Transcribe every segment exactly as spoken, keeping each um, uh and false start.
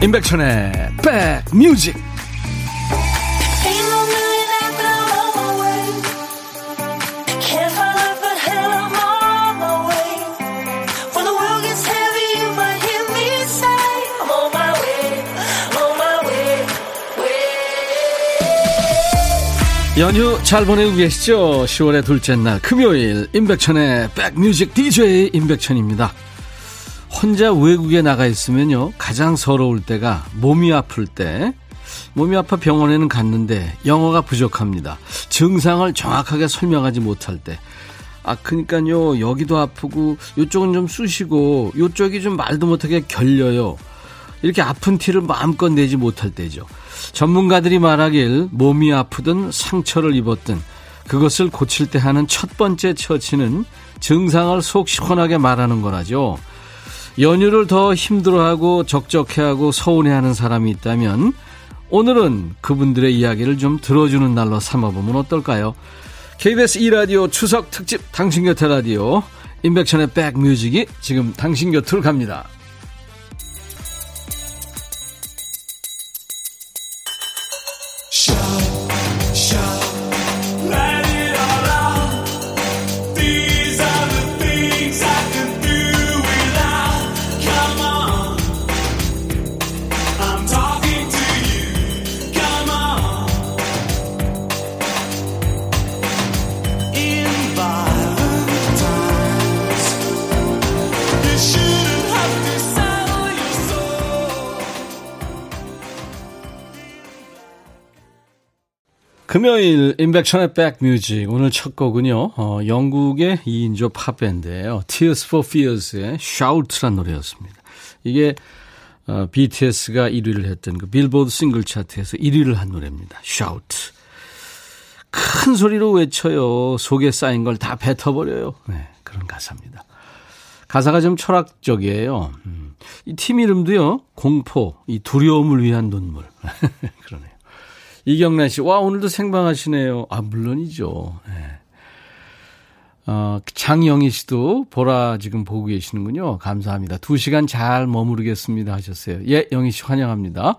임백천의 백뮤직. 연휴 잘 보내고 계시죠? 시월의 둘째 날 금요일 임백천의 백뮤직 디제이 임백천입니다. 혼자 외국에 나가 있으면요, 가장 서러울 때가 몸이 아플 때. 몸이 아파 병원에는 갔는데 영어가 부족합니다. 증상을 정확하게 설명하지 못할 때. 아, 그러니까요, 여기도 아프고 이쪽은 좀 쑤시고 이쪽이 좀 말도 못하게 결려요. 이렇게 아픈 티를 마음껏 내지 못할 때죠. 전문가들이 말하길 몸이 아프든 상처를 입었든 그것을 고칠 때 하는 첫 번째 처치는 증상을 속 시원하게 말하는 거라죠. 연휴를 더 힘들어하고 적적해하고 서운해하는 사람이 있다면 오늘은 그분들의 이야기를 좀 들어주는 날로 삼아보면 어떨까요? 케이비에스 E라디오 추석 특집 당신 곁에 라디오 임백천의 백뮤직이 지금 당신 곁으로 갑니다. 금요일 임백천의 백뮤직 오늘 첫 곡은요, 어, 영국의 이인조 팝밴드예요. Tears for Fears의 Shout라는 노래였습니다. 이게 어, 비티에스가 일 위를 했던 그 빌보드 싱글 차트에서 일 위를 한 노래입니다. Shout. 큰 소리로 외쳐요. 속에 쌓인 걸 다 뱉어버려요. 네, 그런 가사입니다. 가사가 좀 철학적이에요. 음. 이 팀 이름도요, 공포, 이 두려움을 위한 눈물. 그러네요. 이경란 씨, 와, 오늘도 생방하시네요. 아, 물론이죠. 네. 어, 장영희 씨도 보라 지금 보고 계시는군요. 감사합니다. 두 시간 잘 머무르겠습니다 하셨어요. 예, 영희 씨 환영합니다.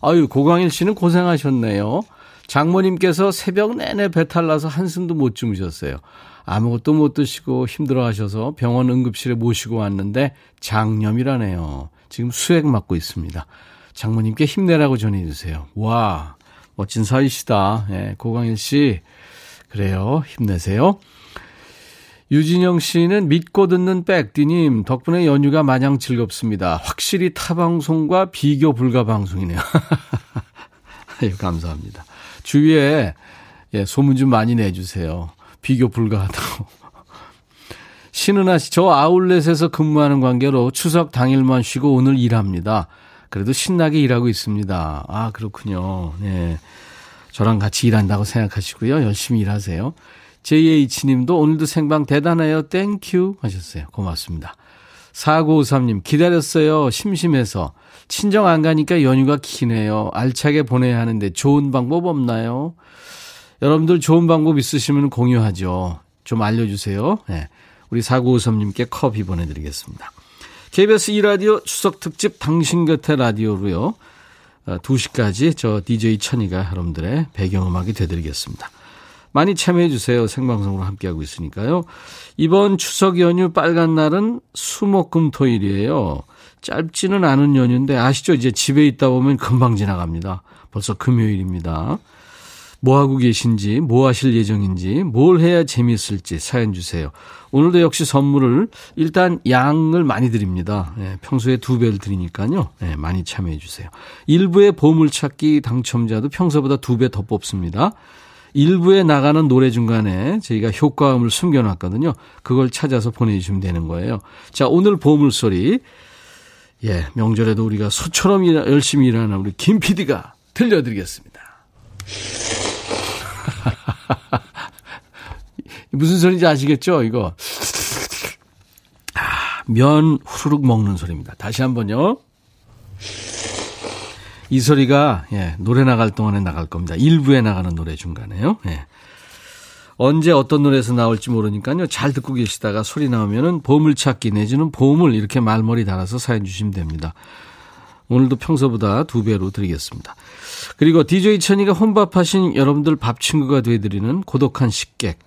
아유, 고광일 씨는 고생하셨네요. 장모님께서 새벽 내내 배탈나서 한숨도 못 주무셨어요. 아무것도 못 드시고 힘들어하셔서 병원 응급실에 모시고 왔는데 장염이라네요. 지금 수액 맞고 있습니다. 장모님께 힘내라고 전해주세요. 와, 멋진 사이시다. 예, 고광일 씨. 그래요. 힘내세요. 유진영 씨는 믿고 듣는 백디님 덕분에 연휴가 마냥 즐겁습니다. 확실히 타 방송과 비교 불가 방송이네요. 아유, 감사합니다. 주위에 예, 소문 좀 많이 내주세요. 비교 불가하다고. 신은아 씨, 저 아울렛에서 근무하는 관계로 추석 당일만 쉬고 오늘 일합니다. 그래도 신나게 일하고 있습니다. 아, 그렇군요. 네, 저랑 같이 일한다고 생각하시고요. 열심히 일하세요. 제이에이치 님도 오늘도 생방 대단해요. 땡큐 하셨어요. 고맙습니다. 사구오삼 님, 기다렸어요. 심심해서. 친정 안 가니까 연휴가 기네요. 알차게 보내야 하는데 좋은 방법 없나요? 여러분들 좋은 방법 있으시면 공유하죠. 좀 알려주세요. 네, 우리 사구오삼 님께 커피 보내드리겠습니다. 케이비에스 E라디오 추석 특집 당신 곁에 라디오로요. 두 시까지 저 디제이 천이가 여러분들의 배경음악이 되드리겠습니다. 많이 참여해 주세요. 생방송으로 함께하고 있으니까요. 이번 추석 연휴 빨간 날은 수목금토일이에요. 짧지는 않은 연휴인데 아시죠? 이제 집에 있다 보면 금방 지나갑니다. 벌써 금요일입니다. 뭐 하고 계신지, 뭐 하실 예정인지, 뭘 해야 재미있을지 사연 주세요. 오늘도 역시 선물을 일단 양을 많이 드립니다. 예, 평소에 두 배를 드리니까요. 예, 많이 참여해 주세요. 일부의 보물찾기 당첨자도 평소보다 두 배 더 뽑습니다. 일부에 나가는 노래 중간에 저희가 효과음을 숨겨놨거든요. 그걸 찾아서 보내주시면 되는 거예요. 자, 오늘 보물소리. 예, 명절에도 우리가 소처럼 일하, 열심히 일하는 우리 김 피디가 들려드리겠습니다. 무슨 소리인지 아시겠죠? 이거 아, 면 후루룩 먹는 소리입니다. 다시 한번요. 이 소리가 예, 노래 나갈 동안에 나갈 겁니다. 일부에 나가는 노래 중간에요. 예. 언제 어떤 노래에서 나올지 모르니까요. 잘 듣고 계시다가 소리 나오면은 보물찾기 내지는 보물 이렇게 말머리 달아서 사연 주시면 됩니다. 오늘도 평소보다 두 배로 드리겠습니다. 그리고 디제이 천이가 혼밥하신 여러분들 밥 친구가 되어드리는 고독한 식객.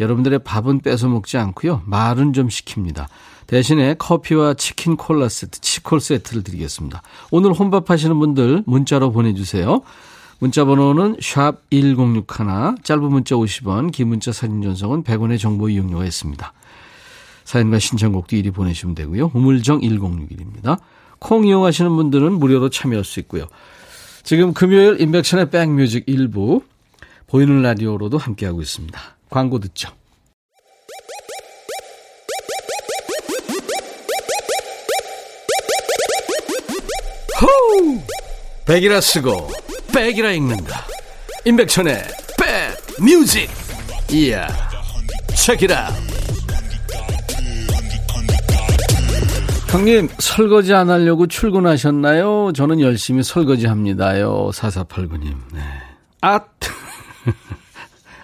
여러분들의 밥은 뺏어 먹지 않고요. 말은 좀 시킵니다. 대신에 커피와 치킨 콜라 세트, 치콜 세트를 드리겠습니다. 오늘 혼밥하시는 분들 문자로 보내주세요. 문자 번호는 샵 천육십일, 짧은 문자 오십 원, 긴 문자 사진 전송은 백 원의 정보 이용료가 있습니다. 사연과 신청곡도 이리 보내시면 되고요. 우물정 일공육일입니다. 콩 이용하시는 분들은 무료로 참여할 수 있고요. 지금 금요일 인백션의 백뮤직 일부, 보이는 라디오로도 함께하고 있습니다. 광고 듣죠. 호우! 백이라 쓰고 백이라 읽는다. 임백천의 백뮤직. 이야, 체키라. 형님, 설거지 안 하려고 출근하셨나요? 저는 열심히 설거지합니다요. 사사팔구님. 네. 앗!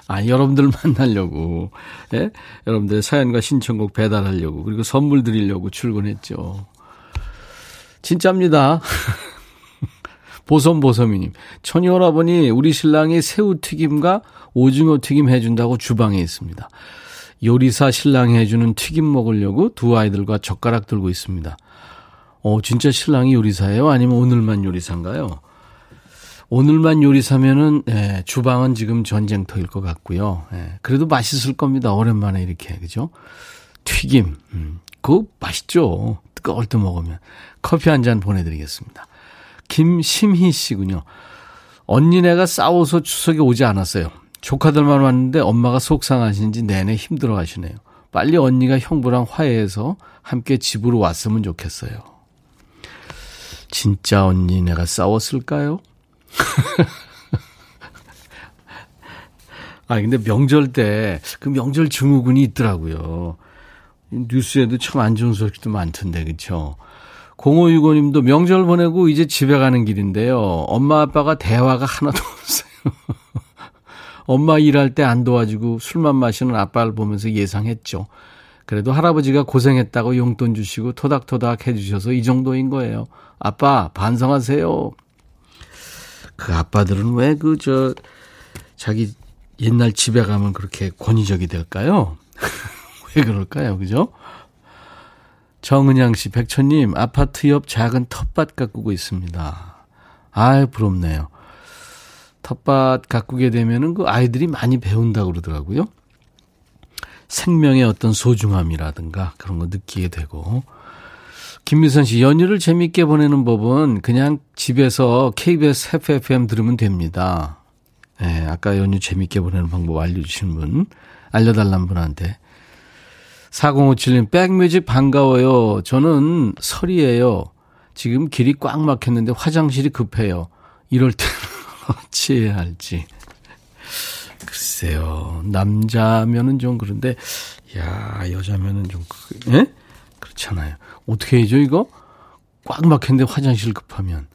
아, 여러분들 만나려고, 예? 여러분들의 사연과 신청곡 배달하려고, 그리고 선물 드리려고 출근했죠. 진짜입니다. 보섬보섬이님. 천이오라버니, 우리 신랑이 새우튀김과 오징어튀김 해준다고 주방에 있습니다. 요리사 신랑이 해주는 튀김 먹으려고 두 아이들과 젓가락 들고 있습니다. 어, 진짜 신랑이 요리사예요? 아니면 오늘만 요리사인가요? 오늘만 요리사면은, 예, 주방은 지금 전쟁터일 것 같고요. 예, 그래도 맛있을 겁니다. 오랜만에 이렇게, 그죠? 튀김, 음, 그거 맛있죠. 뜨거울 때 먹으면. 커피 한 잔 보내드리겠습니다. 김심희 씨군요. 언니네가 싸워서 추석에 오지 않았어요. 조카들만 왔는데 엄마가 속상하신지 내내 힘들어하시네요. 빨리 언니가 형부랑 화해해서 함께 집으로 왔으면 좋겠어요. 진짜 언니네가 싸웠을까요? 아, 근데 명절 때 그 명절 증후군이 있더라고요. 뉴스에도 참 안 좋은 소식도 많던데, 그렇죠? 공오육오님도 명절 보내고 이제 집에 가는 길인데요. 엄마 아빠가 대화가 하나도 없어요. 엄마 일할 때 안 도와주고 술만 마시는 아빠를 보면서 예상했죠. 그래도 할아버지가 고생했다고 용돈 주시고 토닥토닥 해주셔서 이 정도인 거예요. 아빠 반성하세요. 그 아빠들은 왜 그 저 자기 옛날 집에 가면 그렇게 권위적이 될까요? 왜 그럴까요? 그죠? 정은양 씨, 백천님, 아파트 옆 작은 텃밭 가꾸고 있습니다. 아유, 부럽네요. 텃밭 가꾸게 되면은 그 아이들이 많이 배운다고 그러더라고요. 생명의 어떤 소중함이라든가 그런 거 느끼게 되고. 김미선 씨, 연휴를 재밌게 보내는 법은 그냥 집에서 케이비에스 에프에프엠 들으면 됩니다. 예, 아까 연휴 재밌게 보내는 방법 알려주신 분, 알려달란 분한테. 사공오칠님, 백뮤직 반가워요. 저는 설이에요. 지금 길이 꽉 막혔는데 화장실이 급해요. 이럴 때는 어찌해야 할지. 글쎄요, 남자면은 좀 그런데, 야, 여자면은 좀, 예? 그렇잖아요. 어떻게 해야죠, 이거? 꽉 막혔는데 화장실 급하면.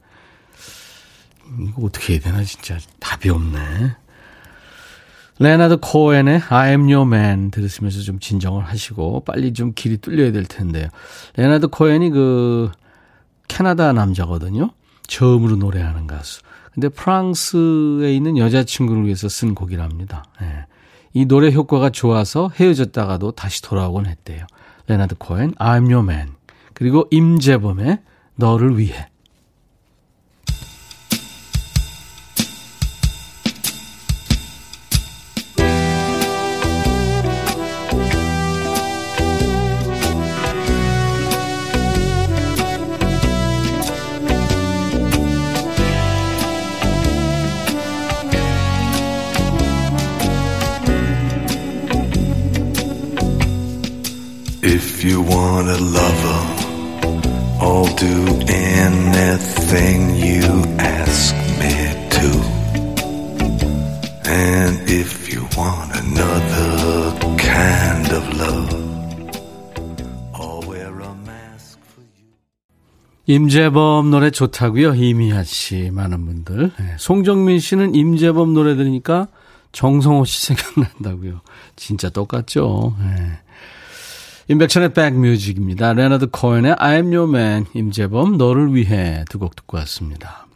이거 어떻게 해야 되나, 진짜. 답이 없네. 레너드 코헨의 I'm Your Man 들으시면서 좀 진정을 하시고, 빨리 좀 길이 뚫려야 될 텐데요. 레너드 코헨이 그, 캐나다 남자거든요. 처음으로 노래하는 가수. 근데 프랑스에 있는 여자친구를 위해서 쓴 곡이랍니다. 예. 이 노래 효과가 좋아서 헤어졌다가도 다시 돌아오곤 했대요. 레너드 코헨, I'm Your Man. 그리고 임재범의 너를 위해. If you want a lover, I'll do anything you ask me to. And if you want another kind of love, I'll wear a mask for you. 임재범 노래 좋다고요, 이미야 씨, 많은 분들. 송정민 씨는 임재범 노래 들으니까 정성호 씨 생각난다고요. 진짜 똑같죠. 네. 인백션의 백뮤직입니다. 레너드 코헨의 I'm Your Man, 임재범 너를 위해 두 곡 듣고 왔습니다.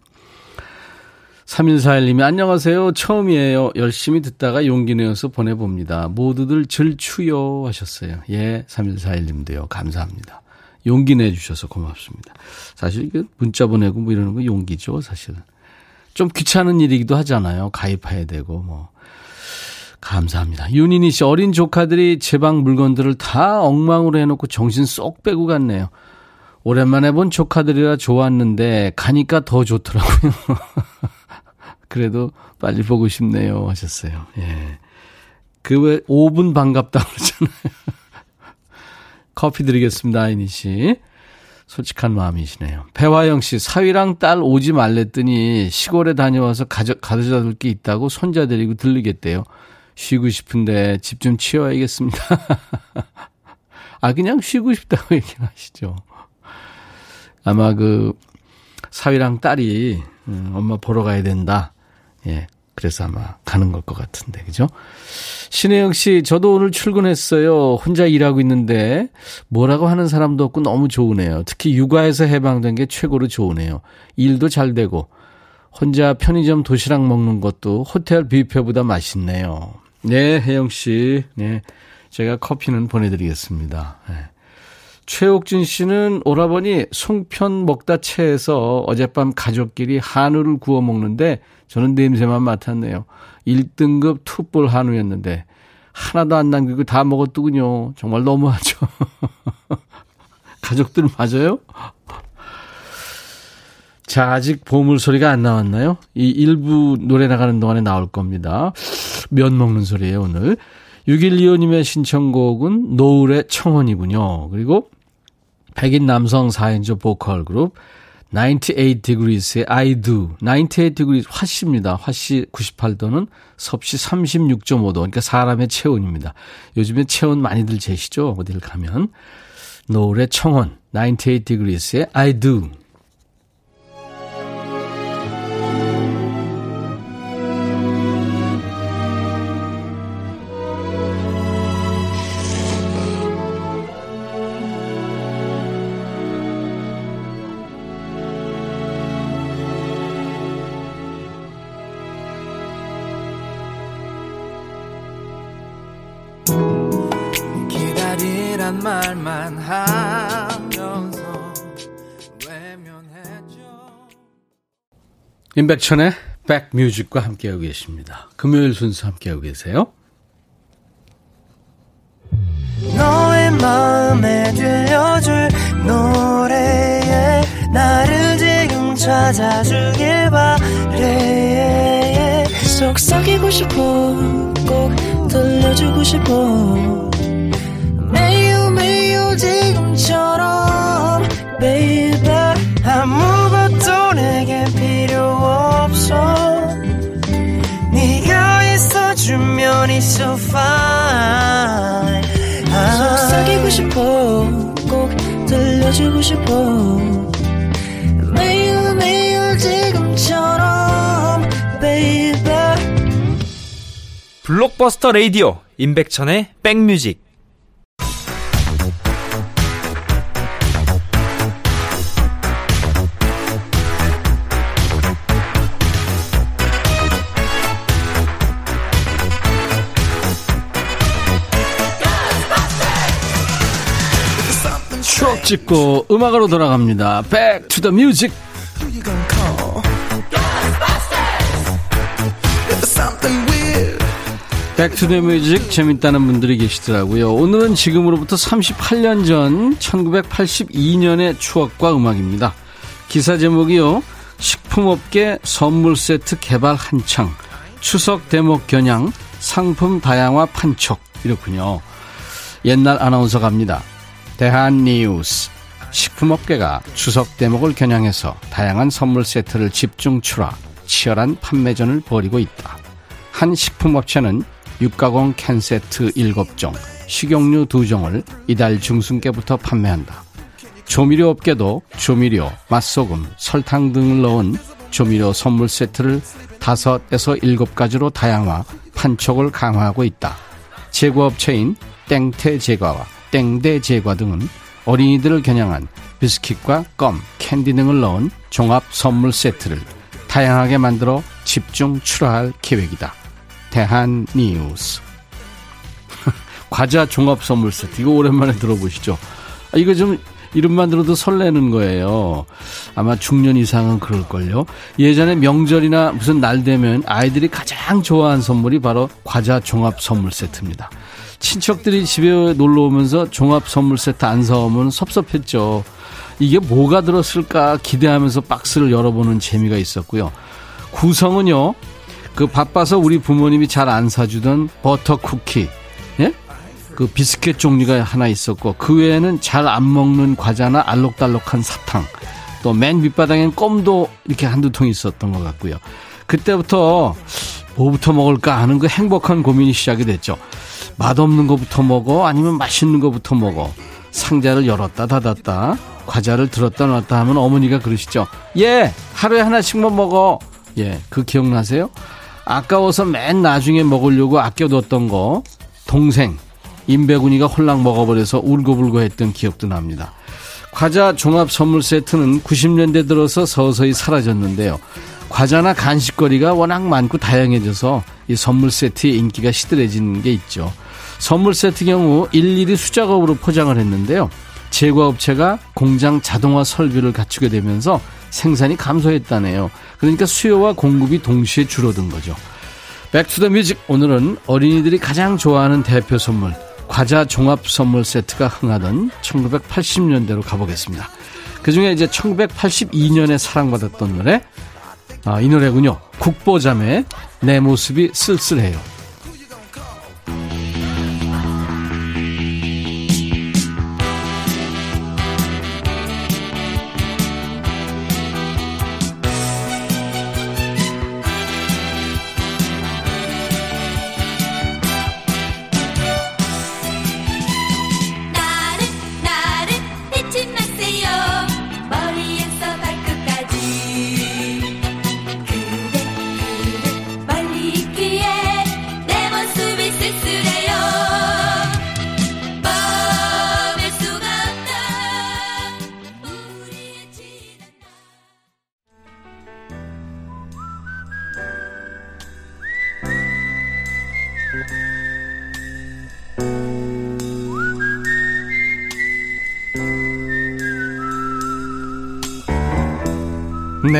삼일사일 님이 안녕하세요. 처음이에요. 열심히 듣다가 용기 내어서 보내봅니다. 모두들 즐추요 하셨어요. 예, 삼일사일 님도요. 감사합니다. 용기 내주셔서 고맙습니다. 사실 문자 보내고 뭐 이러는 거 용기죠. 사실은. 좀 귀찮은 일이기도 하잖아요. 가입해야 되고 뭐. 감사합니다. 윤희니 씨, 어린 조카들이 제 방 물건들을 다 엉망으로 해놓고 정신 쏙 빼고 갔네요. 오랜만에 본 조카들이라 좋았는데 가니까 더 좋더라고요. 그래도 빨리 보고 싶네요 하셨어요. 예. 그 왜 오 분 반갑다고 그러잖아요. 커피 드리겠습니다. 아이니 씨. 솔직한 마음이시네요. 배화영 씨, 사위랑 딸 오지 말랬더니 시골에 다녀와서 가져, 가져다 둘 게 있다고 손자 데리고 들리겠대요. 쉬고 싶은데 집 좀 치워야겠습니다. 아, 그냥 쉬고 싶다고 얘기하시죠. 아마 그 사위랑 딸이 음, 엄마 보러 가야 된다. 예, 그래서 아마 가는 걸 것 같은데, 그죠? 신혜영 씨, 저도 오늘 출근했어요. 혼자 일하고 있는데 뭐라고 하는 사람도 없고 너무 좋으네요. 특히 육아에서 해방된 게 최고로 좋으네요. 일도 잘 되고 혼자 편의점 도시락 먹는 것도 호텔 뷔페보다 맛있네요. 네, 혜영 씨, 네, 제가 커피는 보내드리겠습니다. 네. 최옥진 씨는 오라버니 송편 먹다 체해서 어젯밤 가족끼리 한우를 구워 먹는데 저는 냄새만 맡았네요. 일 등급 투볼 한우였는데 하나도 안 남기고 다 먹었더군요. 정말 너무하죠. 가족들 맞아요? 자, 아직 보물 소리가 안 나왔나요? 이 일부 노래 나가는 동안에 나올 겁니다. 면 먹는 소리예요, 오늘. 육일이오 님의 신청곡은 노을의 청혼이군요. 그리고 백인 남성 사 인조 보컬 그룹 구십팔 degrees의 I do. 구십팔 degrees 화씨입니다. 화씨 구십팔 도는 섭씨 삼십육 점 오 도. 그러니까 사람의 체온입니다. 요즘에 체온 많이들 재시죠. 어딜 가면. 노을의 청혼. 구십팔 degrees의 I do. 임백천의 백뮤직과 함께하고 계십니다. 금요일 순서 함께하고 계세요. 너의 마음에 들려줄 노래에 나를 지금 찾아주길 바래. 속삭이고 싶어 꼭 들려주고 싶어 매우 매우 지금처럼 baby 아무것도 내게 필요 없어 네가 있어주면 it's so fine 속삭이고 싶어 꼭 들려주고 싶어 매일 매일 지금처럼 baby 블록버스터 라디오 임백천의 백뮤직. 추억 찍고 음악으로 돌아갑니다. Back to the music. Back to the music 재밌다는 분들이 계시더라고요. 오늘은 지금으로부터 삼십팔 년 전 천구백팔십이 년의 추억과 음악입니다. 기사 제목이요. 식품업계 선물 세트 개발 한창. 추석 대목 겨냥 상품 다양화 판촉. 이렇군요. 옛날 아나운서 갑니다. 대한뉴스. 식품업계가 추석 대목을 겨냥해서 다양한 선물 세트를 집중 출하, 치열한 판매전을 벌이고 있다. 한 식품업체는 육가공 캔 세트 일곱 종, 식용유 두 종을 이달 중순께부터 판매한다. 조미료업계도 조미료, 맛소금, 설탕 등을 넣은 조미료 선물 세트를 다섯에서 일곱 가지로 다양화, 판촉을 강화하고 있다. 제과업체인 땡태 제과와 땡대제과 등은 어린이들을 겨냥한 비스킷과 껌, 캔디 등을 넣은 종합 선물 세트를 다양하게 만들어 집중 출하할 계획이다. 대한뉴스. 과자 종합 선물 세트, 이거 오랜만에 들어보시죠. 아, 이거 좀 이름만 들어도 설레는 거예요. 아마 중년 이상은 그럴걸요. 예전에 명절이나 무슨 날 되면 아이들이 가장 좋아하는 선물이 바로 과자 종합 선물 세트입니다. 친척들이 집에 놀러오면서 종합 선물 세트 안 사오면 섭섭했죠. 이게 뭐가 들었을까 기대하면서 박스를 열어보는 재미가 있었고요. 구성은요, 그 바빠서 우리 부모님이 잘 안 사주던 버터 쿠키, 예? 그 비스켓 종류가 하나 있었고, 그 외에는 잘 안 먹는 과자나 알록달록한 사탕, 또 맨 밑바닥엔 껌도 이렇게 한두 통 있었던 것 같고요. 그때부터 뭐부터 먹을까 하는 그 행복한 고민이 시작이 됐죠. 맛없는 거부터 먹어, 아니면 맛있는 거부터 먹어. 상자를 열었다 닫았다, 과자를 들었다 놨다 하면 어머니가 그러시죠. 예, 하루에 하나씩만 먹어. 예, 그 기억나세요? 아까워서 맨 나중에 먹으려고 아껴뒀던 거, 동생 임배군이가 홀랑 먹어버려서 울고불고 했던 기억도 납니다. 과자 종합 선물 세트는 구십 년대 들어서 서서히 사라졌는데요. 과자나 간식거리가 워낙 많고 다양해져서 이 선물 세트의 인기가 시들해지는 게 있죠. 선물 세트 경우 일일이 수작업으로 포장을 했는데요. 제과업체가 공장 자동화 설비를 갖추게 되면서 생산이 감소했다네요. 그러니까 수요와 공급이 동시에 줄어든 거죠. 백투더뮤직, 오늘은 어린이들이 가장 좋아하는 대표 선물 과자 종합 선물 세트가 흥하던 천구백팔십 년대로 가보겠습니다. 그중에 이제 천구백팔십이 년에 사랑받았던 노래, 아, 이 노래군요. 국보자매, 내 모습이 쓸쓸해요.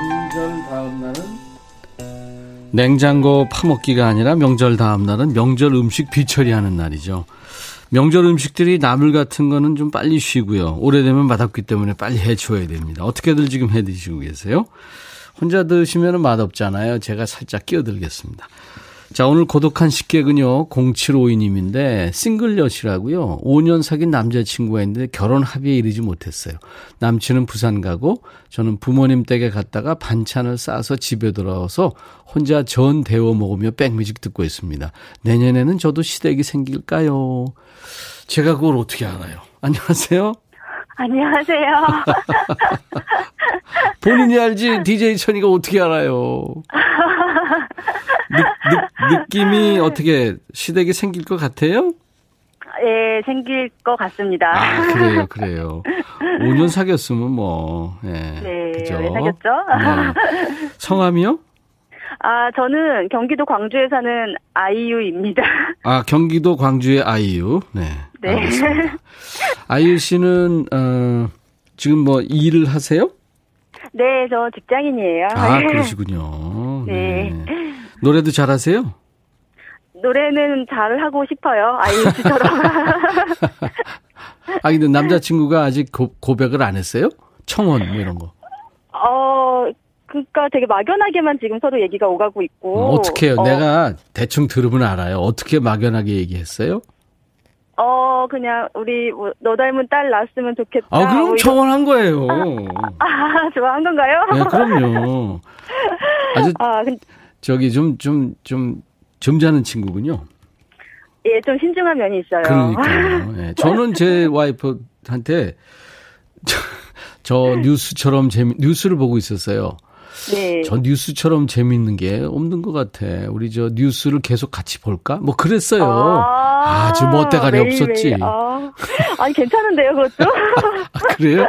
명절 다음 날은 냉장고 파먹기가 아니라 명절 다음 날은 명절 음식 뒤처리하는 날이죠. 명절 음식들이 나물 같은 거는 좀 빨리 쉬고요. 오래되면 맛없기 때문에 빨리 해치워야 됩니다. 어떻게들 지금 해드시고 계세요? 혼자 드시면 맛없잖아요. 제가 살짝 끼어들겠습니다. 자, 오늘 고독한 식객은요, 공칠오이 님인데 싱글녀시라고요. 오 년 사귄 남자친구가 있는데 결혼 합의에 이르지 못했어요. 남친은 부산 가고 저는 부모님 댁에 갔다가 반찬을 싸서 집에 돌아와서 혼자 전 데워 먹으며 백뮤직 듣고 있습니다. 내년에는 저도 시댁이 생길까요? 제가 그걸 어떻게 알아요? 안녕하세요. 안녕하세요. 본인이 알지 디제이 천이가 어떻게 알아요? 느, 느, 느낌이 어떻게, 시댁이 생길 것 같아요? 예, 생길 것 같습니다. 아, 그래요, 그래요. 오 년 사귀었으면 뭐, 예. 네, 그죠? 왜 사귀었죠? 네. 성함이요? 아, 저는 경기도 광주에 사는 아이유입니다. 아, 경기도 광주의 아이유. 네. 네. 알겠습니다. 아이유 씨는, 어, 지금 뭐 일을 하세요? 네, 저 직장인이에요. 아, 그러시군요. 네. 네. 노래도 잘하세요? 노래는 잘하고 싶어요. 아이유처럼. 아, 근데 남자친구가 아직 고, 고백을 안 했어요? 청혼 뭐 이런 거. 어, 그러니까 되게 막연하게만 지금 서로 얘기가 오가고 있고. 음, 어떻게 해요? 어. 내가 대충 들으면 알아요. 어떻게 막연하게 얘기했어요? 어, 그냥 우리 뭐, 너 닮은 딸 낳았으면 좋겠다. 아, 그럼 뭐 청혼한 거예요. 아, 아, 좋아한 건가요? 네, 그럼요. 아주. 아, 근데 저기 좀 좀 좀 점잖은 친구군요. 예, 좀 신중한 면이 있어요. 그러니까요. 예, 저는 제 와이프한테 저, 저 뉴스처럼 재미, 뉴스를 보고 있었어요. 네. 저 뉴스처럼 재밌는 게 없는 것 같아. 우리 저 뉴스를 계속 같이 볼까? 뭐 그랬어요. 아, 아주 멋대가리 매일, 없었지. 매일. 아. 아니, 괜찮은데요, 그것도? 아, 그래요?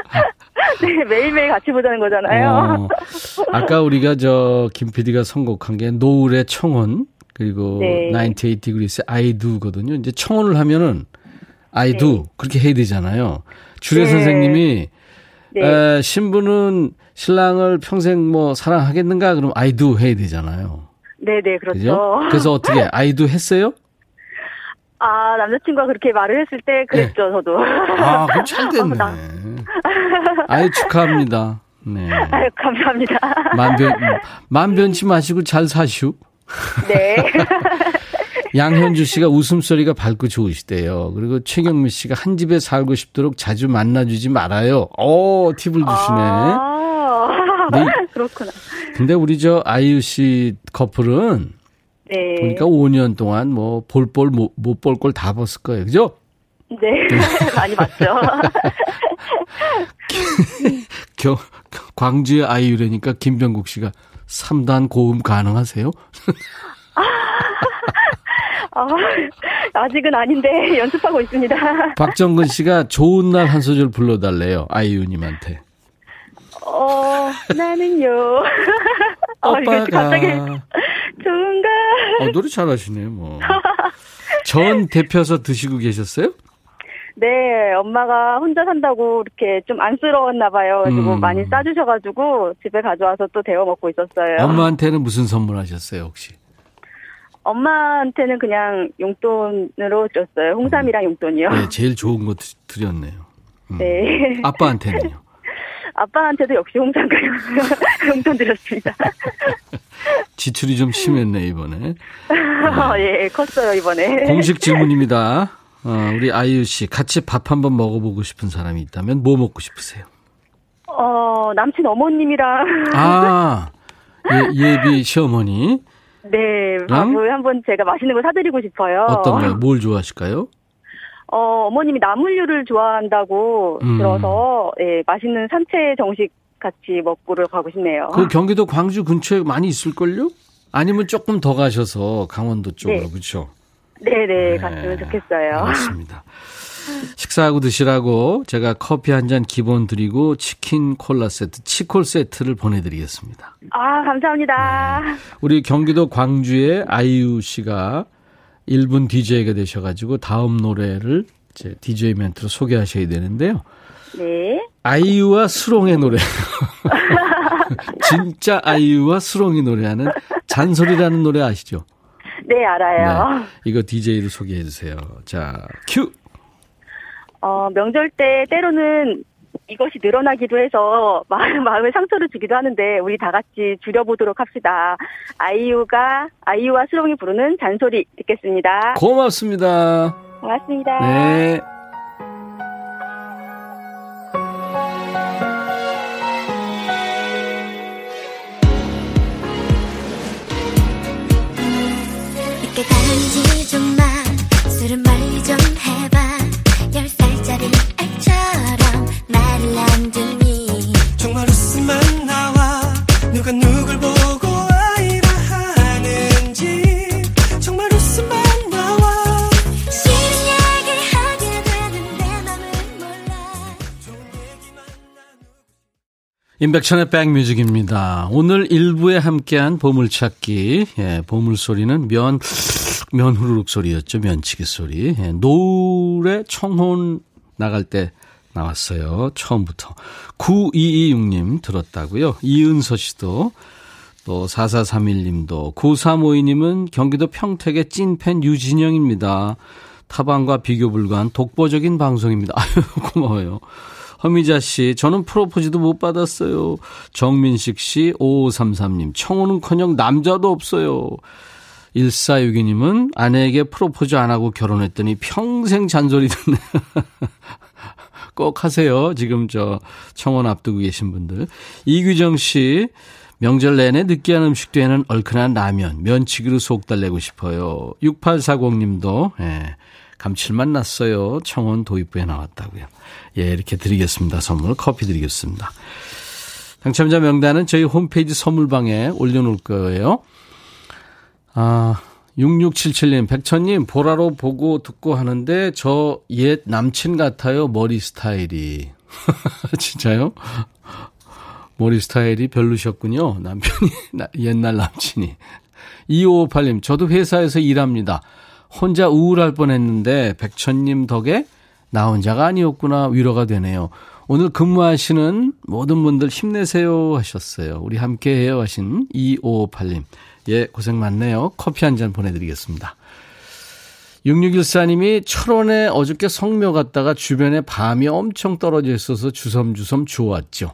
네, 매일매일 같이 보자는 거잖아요. 어, 아까 우리가 저 김 피디가 선곡한 게 노을의 청혼, 그리고 네. 구십팔 degrees의 I do거든요. 이제 청혼을 하면은 I 네. do, 그렇게 해야 되잖아요. 주례 네. 선생님이 네. 에, 신부는 신랑을 평생 뭐 사랑하겠는가? 그럼 I do 해야 되잖아요. 네네, 그렇죠. 그죠? 그래서 어떻게 I do 했어요? 아, 남자친구가 그렇게 말을 했을 때 그랬죠, 네. 저도. 아, 그럼 잘 됐네. 아이, 축하합니다. 네. 아유, 감사합니다. 만변, 만변치 마시고 잘 사시오. 네. 양현주 씨가 웃음소리가 밝고 좋으시대요. 그리고 최경미 씨가 한 집에 살고 싶도록 자주 만나주지 말아요. 오, 팁을 주시네. 아, 네. 그렇구나. 근데 우리 저 아이유 씨 커플은 네. 그러니까 오 년 동안 뭐 볼 볼 못 볼 걸 다 봤을 거예요. 그죠? 네. 많이 봤죠. 광주의 아이유라니까 김병국 씨가 삼 단 고음 가능하세요? 아, 아직은 아닌데 연습하고 있습니다. 박정근 씨가 좋은 날 한 소절 불러달래요. 아이유님한테. 어, 나는요. 오빠가. 아, 갑자기 좋은가. 어, 노래 잘하시네 뭐. 전 데펴서 드시고 계셨어요? 네, 엄마가 혼자 산다고 이렇게 좀 안쓰러웠나 봐요. 그리고 음. 많이 싸주셔가지고 집에 가져와서 또 데워 먹고 있었어요. 엄마한테는 무슨 선물하셨어요 혹시? 엄마한테는 그냥 용돈으로 드렸어요. 홍삼이랑 용돈이요. 네, 제일 좋은 거 드렸네요. 음. 네. 아빠한테는요? 아빠한테도 역시 홍삼과 용돈 드렸습니다. 지출이 좀 심했네 이번에. 네. 예, 컸어요 이번에. 공식 질문입니다. 어, 우리 아이유 씨 같이 밥 한번 먹어보고 싶은 사람이 있다면 뭐 먹고 싶으세요? 어, 남친 어머님이랑. 아, 예, 예비 시어머니. 네, 밥을 한번 제가 맛있는 걸 사드리고 싶어요. 어떤 걸, 뭘 좋아하실까요? 어, 어머님이 나물류를 좋아한다고 음. 들어서, 예, 맛있는 산채 정식 같이 먹고 가고 싶네요. 그 경기도 광주 근처에 많이 있을걸요? 아니면 조금 더 가셔서 강원도 쪽으로, 네. 그렇죠? 네네, 네. 갔으면 좋겠어요. 맞습니다. 식사하고 드시라고 제가 커피 한 잔 기본 드리고 치킨 콜라 세트, 치콜 세트를 보내드리겠습니다. 아, 감사합니다. 네. 우리 경기도 광주의 아이유 씨가 일 분 디제이가 되셔가지고 다음 노래를 이제 디제이 멘트로 소개하셔야 되는데요. 네. 아이유와 수롱의 노래. 진짜 아이유와 수롱이 노래하는 잔소리라는 노래 아시죠? 네, 알아요. 네. 이거 디제이로 소개해 주세요. 자, 큐! 어, 명절 때 때로는 이것이 늘어나기도 해서 마음, 마음에 상처를 주기도 하는데 우리 다 같이 줄여보도록 합시다. 아이유가, 아이유와 수롱이 부르는 잔소리 듣겠습니다. 고맙습니다. 고맙습니다. 네. 이렇게 다니지 좀 마. 술은 멀리 좀 해봐. 열 살짜리 애처럼 말을 안 듣니. 정말 웃음만 나와. 누가 누굴 보고 아이라 하는지. 정말 웃음만 나와. 싫은 얘기 하게 되는 내 맘을 몰라. 좋은 얘기만 나누고. 임백천의 백뮤직입니다. 오늘 일부에 함께한 보물찾기. 예, 보물소리는 면... 면후루룩 소리였죠. 면치기 소리. 예, 노래 청혼 나갈 때 나왔어요. 처음부터. 구이이육 님 들었다고요. 이은서 씨도 또 사사삼일 님도 구삼오이 님은 경기도 평택의 찐팬 유진영입니다. 타방과 비교 불가한 독보적인 방송입니다. 아유, 고마워요. 허미자 씨, 저는 프로포즈도 못 받았어요. 정민식 씨, 오오삼삼 님 청혼은커녕 남자도 없어요. 일사육이 님은 아내에게 프로포즈 안 하고 결혼했더니 평생 잔소리 듣네요. 꼭 하세요. 지금 저 청혼 앞두고 계신 분들. 이규정 씨, 명절 내내 느끼한 음식도에는 얼큰한 라면, 면치기로 속 달래고 싶어요. 육팔사공님도 예, 감칠맛 났어요. 청원 도입부에 나왔다고요. 예, 이렇게 드리겠습니다. 선물 커피 드리겠습니다. 당첨자 명단은 저희 홈페이지 선물방에 올려놓을 거예요. 아, 육육칠칠님, 백천님, 보라로 보고 듣고 하는데 저 옛 남친 같아요. 머리 스타일이. 진짜요? 머리 스타일이 별로셨군요. 남편이, 옛날 남친이. 이오오팔님, 저도 회사에서 일합니다. 혼자 우울할 뻔했는데 백천님 덕에 나 혼자가 아니었구나 위로가 되네요. 오늘 근무하시는 모든 분들 힘내세요 하셨어요. 우리 함께해요 하신 이오오팔님. 예, 고생 많네요. 커피 한 잔 보내드리겠습니다. 육육일사님이 철원에 어저께 성묘 갔다가 주변에 밤이 엄청 떨어져 있어서 주섬주섬 주워왔죠.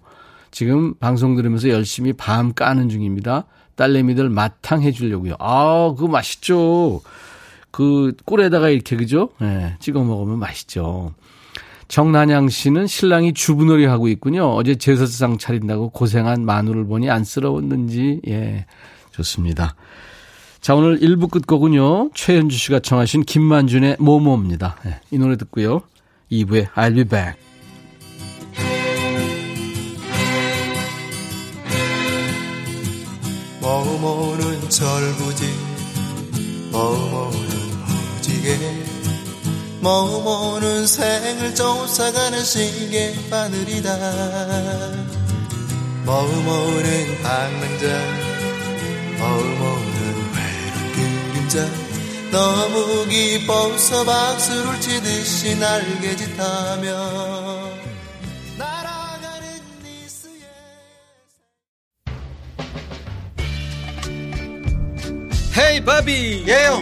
지금 방송 들으면서 열심히 밤 까는 중입니다. 딸내미들 마탕 해주려고요. 아, 그거 맛있죠. 그 꿀에다가 이렇게 그죠? 예, 찍어 먹으면 맛있죠. 정난양 씨는 신랑이 주부놀이 하고 있군요. 어제 제사상 차린다고 고생한 마누를 보니 안쓰러웠는지. 예, 좋습니다. 자, 오늘 일 부 끝곡은요, 최현주 씨가 청하신 김만준의 모모입니다. 예, 이 노래 듣고요, 이 부에 I'll be back. 모모는 절부지, 모모는 무지개, 모모는 생을 쫓아가는 신개 바늘이다. 모모는 방랑자, 모모는 외로운 그림자, 너무 기뻐서 박수를 치듯이 날개짓하며 날아가는 니스의 헤이 바비 예요.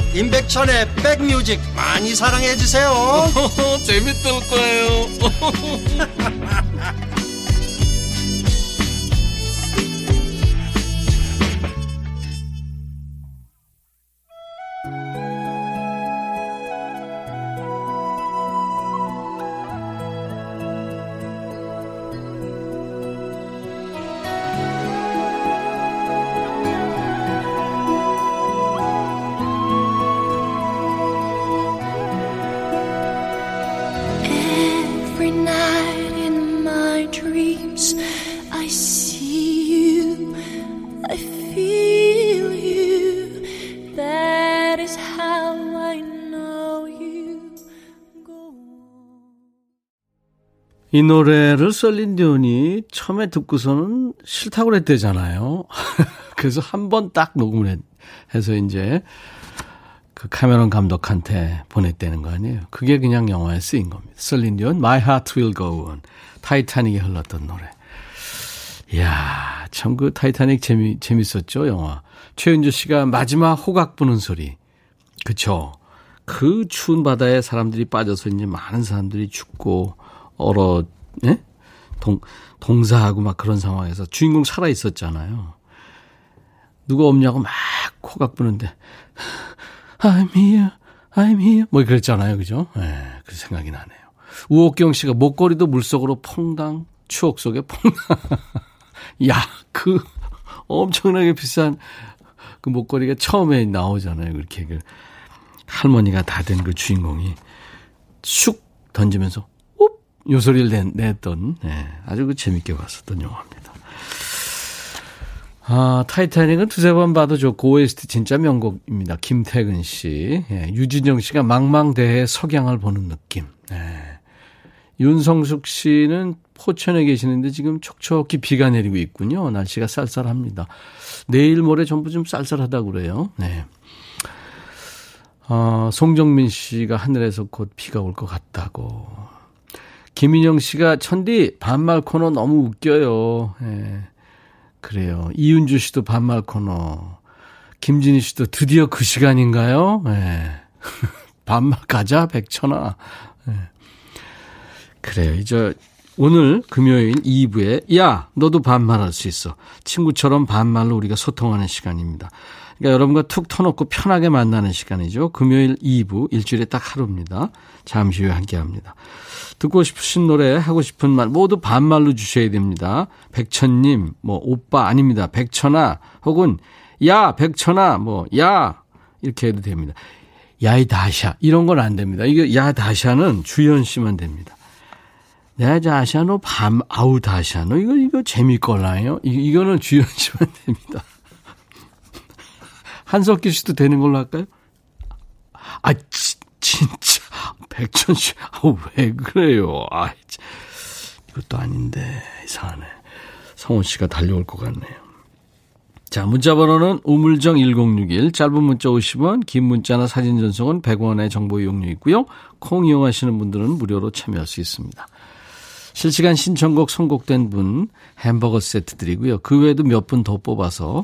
임백천의 백뮤직 많이 사랑해 주세요. 재밌을 거예요. 이 노래를 셀린디온이 처음에 듣고서는 싫다고 그랬대잖아요. 그래서 한 번 딱 녹음을 했, 해서 이제 그 카메론 감독한테 보냈다는 거 아니에요. 그게 그냥 영화에 쓰인 겁니다. 셀린디온 My Heart Will Go On, 타이타닉에 흘렀던 노래. 이야, 참 그 타이타닉 재미, 재밌었죠, 영화. 최은주 씨가 마지막 호각 부는 소리. 그쵸. 그 추운 바다에 사람들이 빠져서 이제 많은 사람들이 죽고 얼어, 예? 동, 동사하고 막 그런 상황에서 주인공 살아 있었잖아요. 누가 없냐고 막 호각 부는데, I'm here, I'm here. 뭐 그랬잖아요. 그죠? 예, 그 생각이 나네요. 우옥경 씨가 목걸이도 물속으로 퐁당, 추억 속에 퐁당. 야, 그 엄청나게 비싼 그 목걸이가 처음에 나오잖아요. 그렇게 그 할머니가 다 된 그 주인공이 쑥 던지면서 요 소리를 낸, 냈던, 네, 아주 그 재밌게 봤었던 영화입니다. 아, 타이타닉은 두세 번 봐도 좋고, 오에스티 진짜 명곡입니다. 김태근 씨. 예, 유진영 씨가 망망대해 석양을 보는 느낌. 예. 윤성숙 씨는 포천에 계시는데 지금 촉촉히 비가 내리고 있군요. 날씨가 쌀쌀합니다. 내일 모레 전부 좀 쌀쌀하다고 그래요. 네. 아, 송정민 씨가 하늘에서 곧 비가 올 것 같다고. 김인영 씨가 천디 반말 코너 너무 웃겨요. 예, 그래요. 이윤주 씨도 반말 코너. 김진희 씨도 드디어 그 시간인가요? 네. 밤만 가자 백천아. 네. 그래요. 이제 오늘 금요일 이 부에 야 너도 반말할 수 있어. 친구처럼 반말로 우리가 소통하는 시간입니다. 그러니까 여러분과 툭 터놓고 편하게 만나는 시간이죠. 금요일 이 부, 일주일에 딱 하루입니다. 잠시 후에 함께합니다. 듣고 싶으신 노래, 하고 싶은 말 모두 반말로 주셔야 됩니다. 백천님, 뭐 오빠 아닙니다. 백천아, 혹은 야 백천아, 뭐 야 이렇게 해도 됩니다. 야이 다샤 이런 건 안 됩니다. 이게 야 다샤는 주현 씨만 됩니다. 야 다샤노 밤 아우 다샤노 이거 이거 재미꼴라요. 이거는 주현 씨만 됩니다. 한석규 씨도 되는 걸로 할까요? 아, 지, 진짜. 백천 씨, 아, 왜 그래요? 아, 이것도 아닌데. 이상하네. 성훈 씨가 달려올 것 같네요. 자, 문자 번호는 우물정 일공육일, 짧은 문자 오십 원, 긴 문자나 사진 전송은 백 원의 정보 이용료 있고요. 콩 이용하시는 분들은 무료로 참여할 수 있습니다. 실시간 신청곡 선곡된 분 햄버거 세트 드리고요. 그 외에도 몇 분 더 뽑아서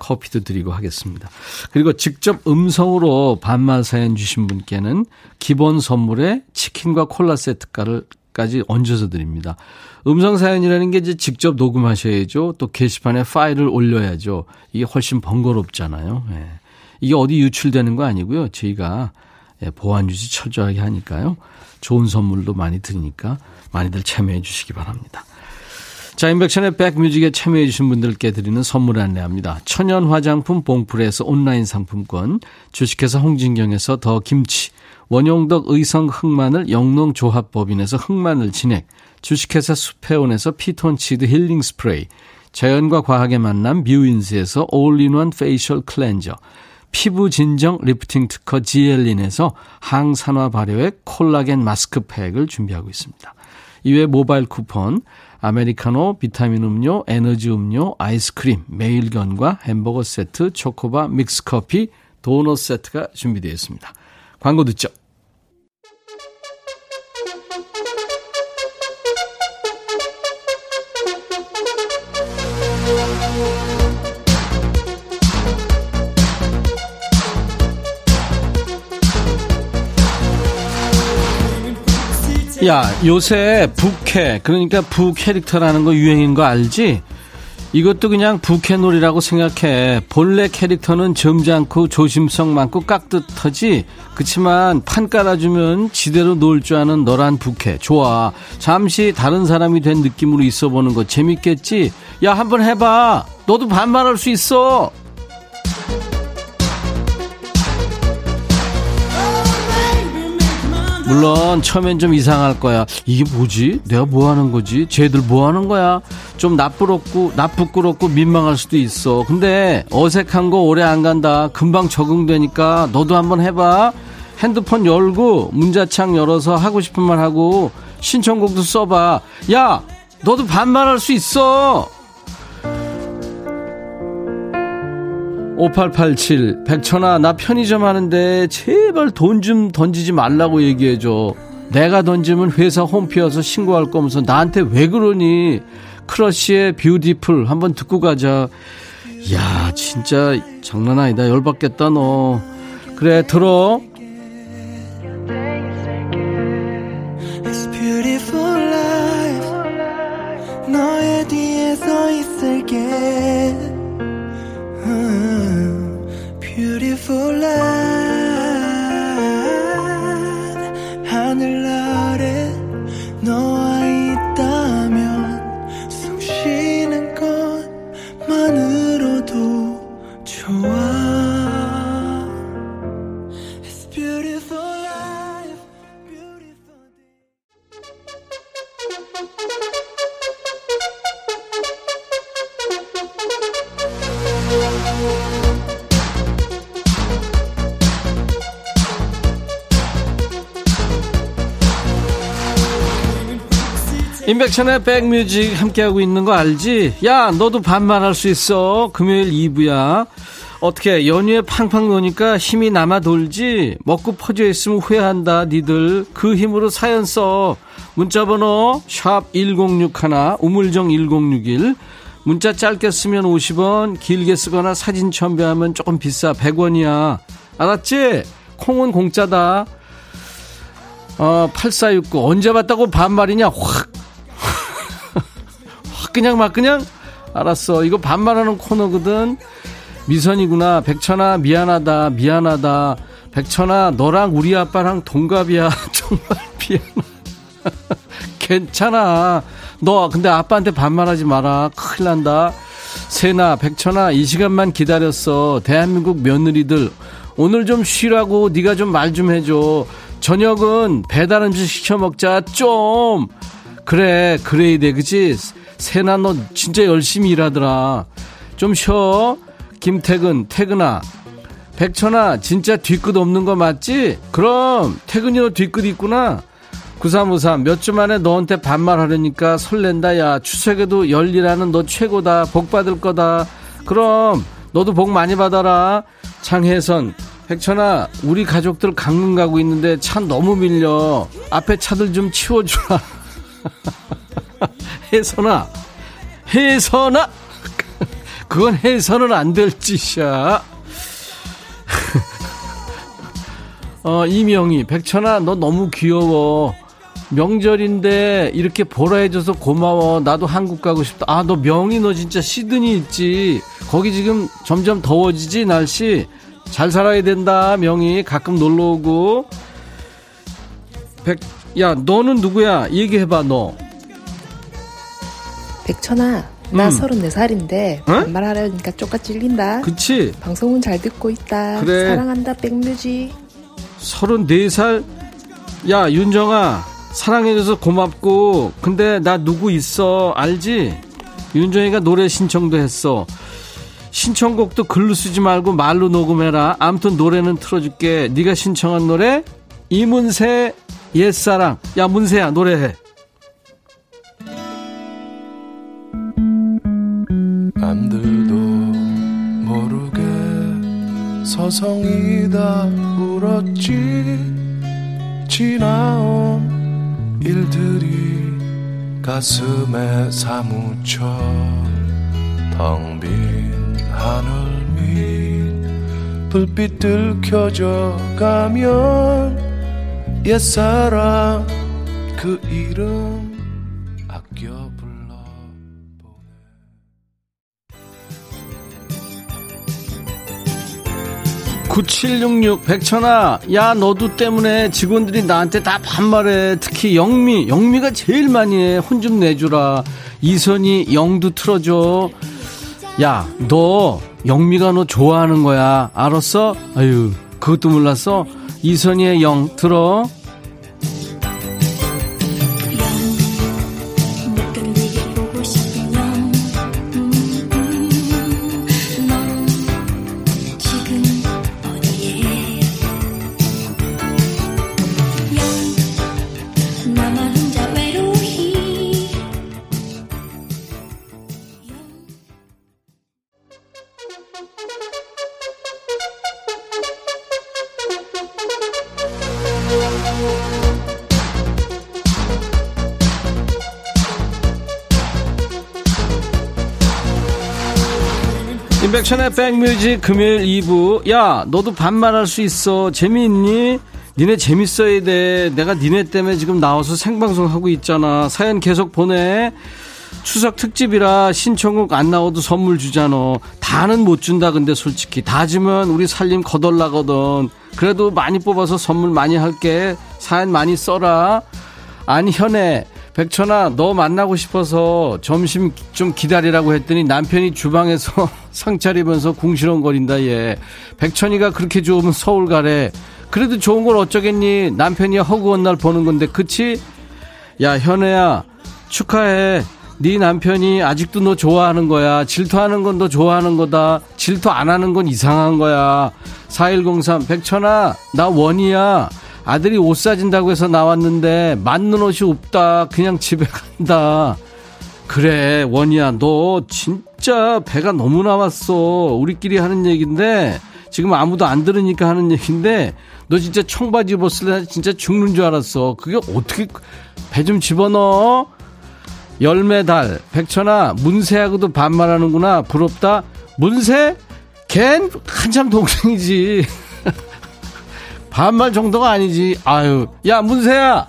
커피도 드리고 하겠습니다. 그리고 직접 음성으로 반말 사연 주신 분께는 기본 선물에 치킨과 콜라 세트까지 얹어서 드립니다. 음성 사연이라는 게 이제 직접 녹음하셔야죠. 또 게시판에 파일을 올려야죠. 이게 훨씬 번거롭잖아요. 예. 이게 어디 유출되는 거 아니고요. 저희가 예, 보안 유지 철저하게 하니까요. 좋은 선물도 많이 드리니까 많이들 참여해 주시기 바랍니다. 자, 인백션의 백뮤직에 참여해 주신 분들께 드리는 선물 안내합니다. 천연 화장품 봉프레에서 온라인 상품권, 주식회사 홍진경에서 더 김치, 원용덕 의성 흑마늘 영농조합법인에서 흑마늘 진액, 주식회사 수페온에서 피톤치드 힐링 스프레이, 자연과 과학의 만남 뷰인스에서 올인원 페이셜 클렌저, 피부 진정 리프팅 특허 지엘린에서 항산화 발효액 콜라겐 마스크팩을 준비하고 있습니다. 이외 모바일 쿠폰, 아메리카노, 비타민 음료, 에너지 음료, 아이스크림, 매일견과 햄버거 세트, 초코바, 믹스커피, 도넛 세트가 준비되어 있습니다. 광고 듣죠. 야, 요새 부캐, 그러니까 부캐릭터라는 거 유행인 거 알지? 이것도 그냥 부캐놀이라고 생각해. 본래 캐릭터는 점잖고 조심성 많고 깍듯하지? 그치만 판 깔아주면 지대로 놀 줄 아는 너란 부캐. 좋아. 잠시 다른 사람이 된 느낌으로 있어보는 거 재밌겠지? 야, 한번 해봐. 너도 반말할 수 있어. 물론 처음엔 좀 이상할 거야. 이게 뭐지? 내가 뭐 하는 거지? 쟤들 뭐 하는 거야? 좀 나쁘럽고 나쁘끄럽고 민망할 수도 있어. 근데 어색한 거 오래 안 간다. 금방 적응되니까 너도 한번 해봐. 핸드폰 열고 문자창 열어서 하고 싶은 말 하고 신청곡도 써봐. 야, 너도 반말할 수 있어. 오팔팔칠 백천아, 나 편의점 하는데 제발 돈 좀 던지지 말라고 얘기해줘. 내가 던지면 회사 홈피 와서 신고할 거면서 나한테 왜 그러니. 크러쉬의 뷰티풀 한번 듣고 가자. 야, 진짜 장난 아니다. 열받겠다 너. 그래, 들어. It's beautiful life. 너의 뒤에 서 있을게. Beautiful land, 하늘 아래 너와 있다면 숨 쉬는 것만으로도 좋아. It's beautiful life, beautiful day. 임백천의 백뮤직 함께하고 있는 거 알지? 야, 너도 반말할 수 있어. 금요일 이 부야. 어떻게 연휴에 팡팡 노니까 힘이 남아 돌지? 먹고 퍼져 있으면 후회한다 니들. 그 힘으로 사연 써. 문자번호 샵 일공육일, 우물정 일공육일, 문자 짧게 쓰면 오십 원, 길게 쓰거나 사진 첨부하면 조금 비싸. 백 원이야. 알았지? 콩은 공짜다. 어, 팔사육구 언제 봤다고 반말이냐? 확. 확 그냥 막 그냥? 알았어. 이거 반말하는 코너거든. 미선이구나. 백천아 미안하다. 미안하다. 백천아 너랑 우리 아빠랑 동갑이야. 정말 미안하다. 괜찮아. 너 근데 아빠한테 반말하지 마라. 큰일 난다. 세나, 백천아 이 시간만 기다렸어. 대한민국 며느리들 오늘 좀 쉬라고 네가 좀 말 좀 해줘. 저녁은 배달음식 시켜 먹자. 좀 그래 그래야 돼. 그치? 세나 너 진짜 열심히 일하더라. 좀 쉬어. 김태근, 태근아 백천아 진짜 뒤끝 없는 거 맞지? 그럼 태근이 너 뒤끝 있구나. 구삼오삼 몇 주 만에 너한테 반말하려니까 설렌다. 야 추석에도 열일하는 너 최고다. 복 받을 거다. 그럼 너도 복 많이 받아라. 장혜선, 백천아 우리 가족들 강릉 가고 있는데 차 너무 밀려. 앞에 차들 좀 치워주라. 혜선아, 혜선아 그건 해서는 안 될 짓이야. 어, 이명희, 백천아 너 너무 귀여워. 명절인데 이렇게 보라 해줘서 고마워. 나도 한국 가고 싶다. 아, 너 명희 너 진짜 시드니 있지? 거기 지금 점점 더워지지 날씨? 잘 살아야 된다 명희. 가끔 놀러오고. 백, 야 너는 누구야? 얘기해봐 너. 백천아 나 음. 서른네 살인데 반말하려니까 쪼까 찔린다. 그치? 방송은 잘 듣고 있다. 그래. 사랑한다 백뮤지. 서른네 살? 야 윤정아 사랑해줘서 고맙고 근데 나 누구 있어 알지? 윤정이가 노래 신청도 했어. 신청곡도 글로 쓰지 말고 말로 녹음해라. 아무튼 노래는 틀어줄게. 네가 신청한 노래 이문세 옛사랑. 야 문세야 노래해. 남들도 모르게 서성이다 울었지. 지나온 일들이 가슴에 사무쳐 텅 빈 하늘 밑 불빛들 켜져 가면 옛사랑 그 이름 아껴. 구칠육육 백천아 야 너도 때문에 직원들이 나한테 다 반말해. 특히 영미 영미가 제일 많이 해. 혼 좀 내주라. 이선이 영도 틀어줘. 야 너 영미가 너 좋아하는 거야 알았어? 아유 그것도 몰랐어. 이선이의 영 들어. 임백천의 백뮤직 금요일 이 부. 야 너도 반말할 수 있어. 재미있니? 니네 재밌어야 돼. 내가 니네 때문에 지금 나와서 생방송하고 있잖아. 사연 계속 보내. 추석 특집이라 신청곡 안 나와도 선물 주잖아. 다는 못 준다. 근데 솔직히 다 주면 우리 살림 거덜나거든. 그래도 많이 뽑아서 선물 많이 할게. 사연 많이 써라. 안현애, 백천아 너 만나고 싶어서 점심 좀 기다리라고 했더니 남편이 주방에서 상차 입으면서 궁시렁거린다. 얘 백천이가 그렇게 좋으면 서울 가래. 그래도 좋은 걸 어쩌겠니. 남편이 허구한 날 보는 건데 그치? 야 현애야 축하해. 네 남편이 아직도 너 좋아하는 거야. 질투하는 건 너 좋아하는 거다. 질투 안 하는 건 이상한 거야. 사일공삼 백천아 나 원이야. 아들이 옷 사준다고 해서 나왔는데 맞는 옷이 없다. 그냥 집에 간다. 그래 원이야 너 진짜 배가 너무 나왔어. 우리끼리 하는 얘기인데 지금 아무도 안 들으니까 하는 얘기인데 너 진짜 청바지 입었을 때 진짜 죽는 줄 알았어. 그게 어떻게 배 좀 집어넣어. 열매달, 백천아 문세하고도 반말하는구나, 부럽다. 문세? 걘 한참 동생이지. 반말 정도가 아니지. 아유, 야 문세야,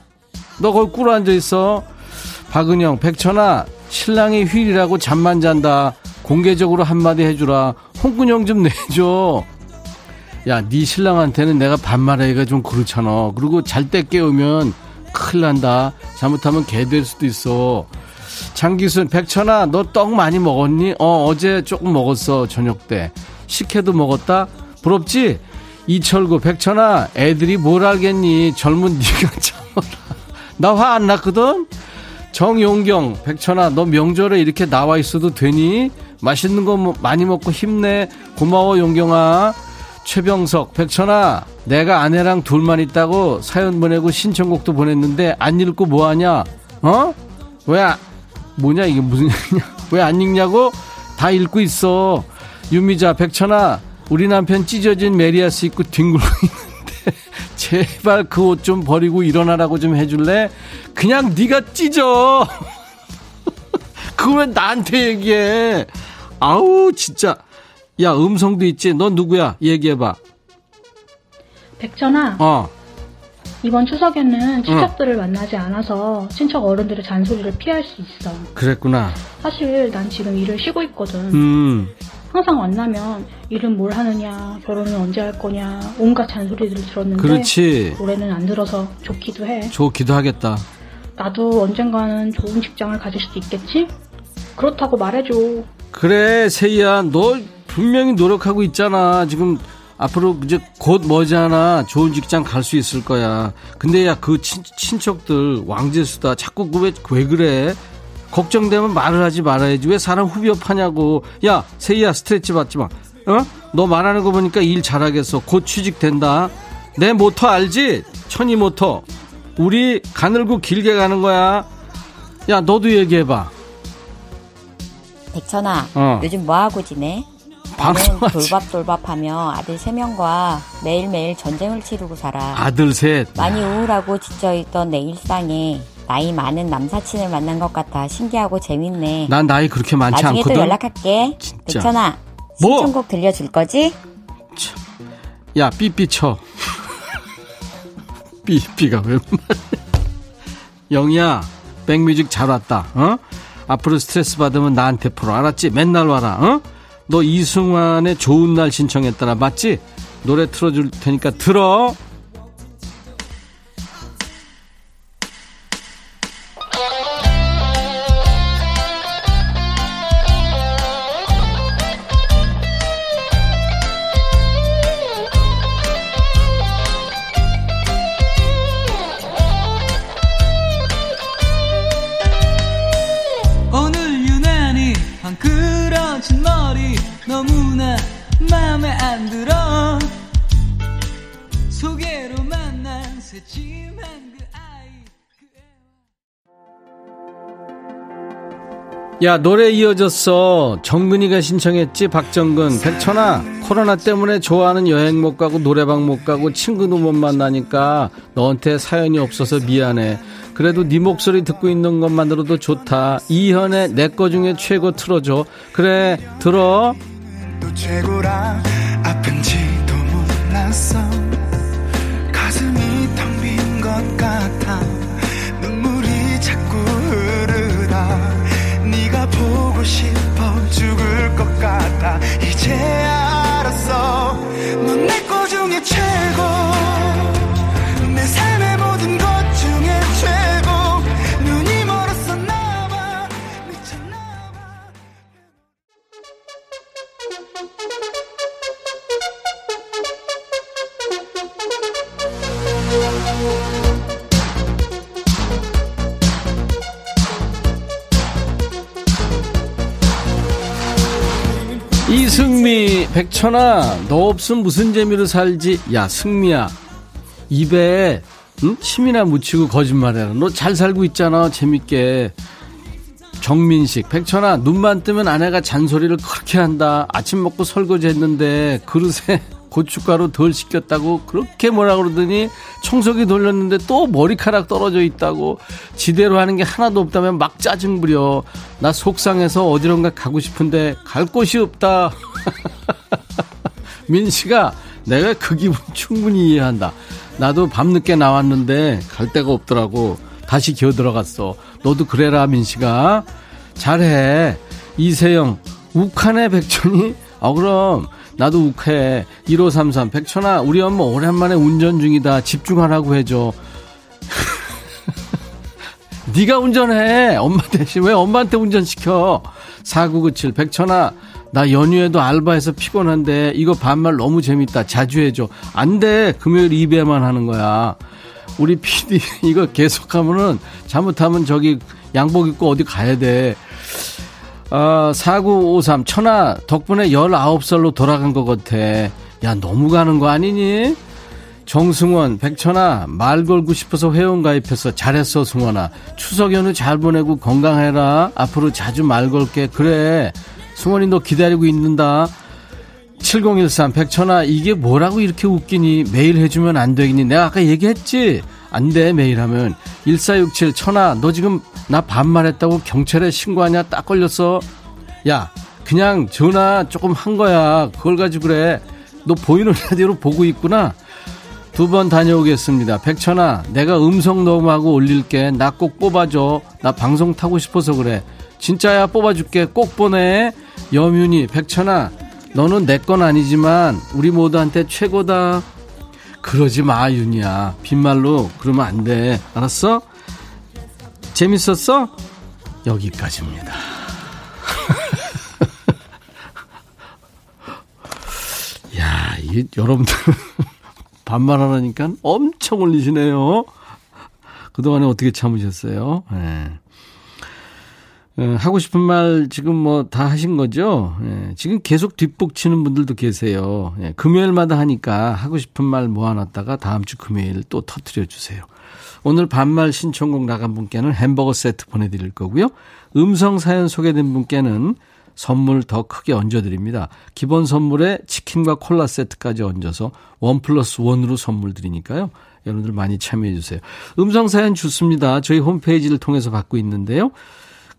너 거기 꿇어 앉아있어. 박은영, 백천아 신랑이 휠이라고 잠만 잔다. 공개적으로 한마디 해주라. 홍군형 좀 내줘. 야, 네 신랑한테는 내가 반말하기가 좀 그렇잖아. 그리고 잘 때 깨우면 큰일 난다. 잘못하면 개 될 수도 있어. 장기순, 백천아 너 떡 많이 먹었니? 어, 어제 조금 먹었어. 저녁 때 식혜도 먹었다. 부럽지? 이철구, 백천아 애들이 뭘 알겠니? 젊은 네가 참아라. 나 화 안 났거든. 정용경, 백천아 너 명절에 이렇게 나와 있어도 되니? 맛있는 거 많이 먹고 힘내. 고마워 용경아. 최병석, 백천아 내가 아내랑 둘만 있다고 사연 보내고 신청곡도 보냈는데 안 읽고 뭐하냐? 어? 왜 아, 뭐냐 이게 무슨 얘기냐? 왜 안 읽냐고? 다 읽고 있어. 윤미자, 백천아 우리 남편 찢어진 메리아스 입고 뒹굴고 있는데 제발 그 옷 좀 버리고 일어나라고 좀 해줄래? 그냥 네가 찢어. 그걸 왜 나한테 얘기해? 아우 진짜. 야, 음성도 있지? 넌 누구야? 얘기해봐. 백천아, 어. 이번 추석에는 친척들을 응. 만나지 않아서 친척 어른들의 잔소리를 피할 수 있어. 그랬구나. 사실 난 지금 일을 쉬고 있거든. 음. 항상 만나면 일은 뭘 하느냐, 결혼은 언제 할 거냐, 온갖 잔소리들을 들었는데. 그렇지. 올해는 안 들어서 좋기도 해. 좋기도 하겠다. 나도 언젠가는 좋은 직장을 가질 수도 있겠지? 그렇다고 말해줘. 그래, 세희야. 너 분명히 노력하고 있잖아. 지금 앞으로 이제 곧 머지않아 좋은 직장 갈 수 있을 거야. 근데 야, 그 친, 친척들 왕재수다. 자꾸 왜, 왜 그래? 걱정되면 말을 하지 말아야지. 왜 사람 후벼파냐고. 야, 세희야, 스트레치 받지 마. 어? 너 말하는 거 보니까 일 잘하겠어. 곧 취직된다. 내 모토 알지? 천이 모토. 우리 가늘고 길게 가는 거야. 야, 너도 얘기해봐. 백천아, 어. 요즘 뭐하고 지내? 나는 돌밥돌밥하며 아들 세 명과 매일매일 전쟁을 치르고 살아. 아들 셋. 많이 우울하고 지쳐있던 내 일상에 나이 많은 남사친을 만난 것 같아 신기하고 재밌네. 난 나이 그렇게 많지 나중에 않거든. 나중에 또 연락할게. 진짜. 백천아, 신청곡 뭐? 들려줄 거지? 야, 삐삐 쳐. 삐삐가 왜 말이야. 영희야, 백뮤직 잘 왔다. 어? 앞으로 스트레스 받으면 나한테 풀어. 알았지? 맨날 와라. 어? 너 이승환의 좋은 날 신청했더라. 맞지? 노래 틀어줄 테니까 들어. 야, 노래 이어졌어. 정근이가 신청했지. 박정근, 백천아 코로나 때문에 좋아하는 여행 못 가고 노래방 못 가고 친구도 못 만나니까 너한테 사연이 없어서 미안해. 그래도 네 목소리 듣고 있는 것만으로도 좋다. 이현의 내 거 중에 최고 틀어줘. 그래, 들어. 또 최고라 아픈지도 몰랐어. 가슴이 텅 빈 것 같아. 눈물이 자꾸 흐르다. 보고 싶어 죽을 것 같아. 이제 알았어. 넌 내 거 중에 최고. 내 삶의 모든 것 중에 최고. 눈이 멀었어 나와. 미쳤나봐. 승미, 백천아 너 없음 무슨 재미로 살지. 야 승미야, 입에 응? 침이나 묻히고 거짓말해라. 너 잘 살고 있잖아. 재밌게. 정민식, 백천아 눈만 뜨면 아내가 잔소리를 그렇게 한다. 아침 먹고 설거지 했는데 그릇에 고춧가루 덜 식혔다고 그렇게 뭐라 그러더니 청소기 돌렸는데 또 머리카락 떨어져 있다고, 지대로 하는 게 하나도 없다면 막 짜증부려. 나 속상해서 어디론가 가고 싶은데 갈 곳이 없다. 민씨가 내가 그 기분 충분히 이해한다. 나도 밤늦게 나왔는데 갈 데가 없더라고. 다시 기어 들어갔어. 너도 그래라 민씨가. 잘해. 이세영, 욱하네 백천이. 아 그럼 나도 욱해. 일오삼삼 백천아 우리 엄마 오랜만에 운전 중이다. 집중하라고 해줘. 네가 운전해. 엄마 대신 왜 엄마한테 운전시켜. 사구구칠 백천아 나 연휴에도 알바해서 피곤한데 이거 반말 너무 재밌다. 자주 해줘. 안 돼. 금요일 이 배만 하는 거야. 우리 피디 이거 계속하면은 잘못하면 저기 양복 입고 어디 가야 돼. 어, 사구오삼 천하 덕분에 열아홉 살로 돌아간 것 같아. 야 너무 가는 거 아니니? 정승원 백천아 말 걸고 싶어서 회원 가입했어. 잘했어 승원아. 추석 연휴 잘 보내고 건강해라. 앞으로 자주 말 걸게. 그래 승원이 너 기다리고 있는다. 칠공일삼 백천아 이게 뭐라고 이렇게 웃기니. 매일 해주면 안 되겠니. 내가 아까 얘기했지 안 돼 매일 하면. 일사육칠 천아 너 지금 나 반말했다고 경찰에 신고하냐. 딱 걸렸어. 야 그냥 전화 조금 한 거야. 그걸 가지고 그래. 너 보이는 라디오로 보고 있구나. 두 번 다녀오겠습니다. 백천아 내가 음성 녹음하고 올릴게. 나 꼭 뽑아줘. 나 방송 타고 싶어서 그래. 진짜야 뽑아줄게. 꼭 보내. 여윤이 백천아 너는 내 건 아니지만 우리 모두한테 최고다. 그러지 마 윤이야. 빈말로 그러면 안 돼. 알았어? 재밌었어? 여기까지입니다. 야, 이 여러분들 반말하라니까 엄청 올리시네요. 그동안에 어떻게 참으셨어요? 네. 하고 싶은 말 지금 뭐 다 하신 거죠? 예, 지금 계속 뒷북치는 분들도 계세요. 예, 금요일마다 하니까 하고 싶은 말 모아놨다가 다음 주 금요일 또 터뜨려 주세요. 오늘 반말 신청곡 나간 분께는 햄버거 세트 보내드릴 거고요. 음성 사연 소개된 분께는 선물 더 크게 얹어드립니다. 기본 선물에 치킨과 콜라 세트까지 얹어서 원 플러스 원으로 선물 드리니까요. 여러분들 많이 참여해 주세요. 음성 사연 좋습니다. 저희 홈페이지를 통해서 받고 있는데요.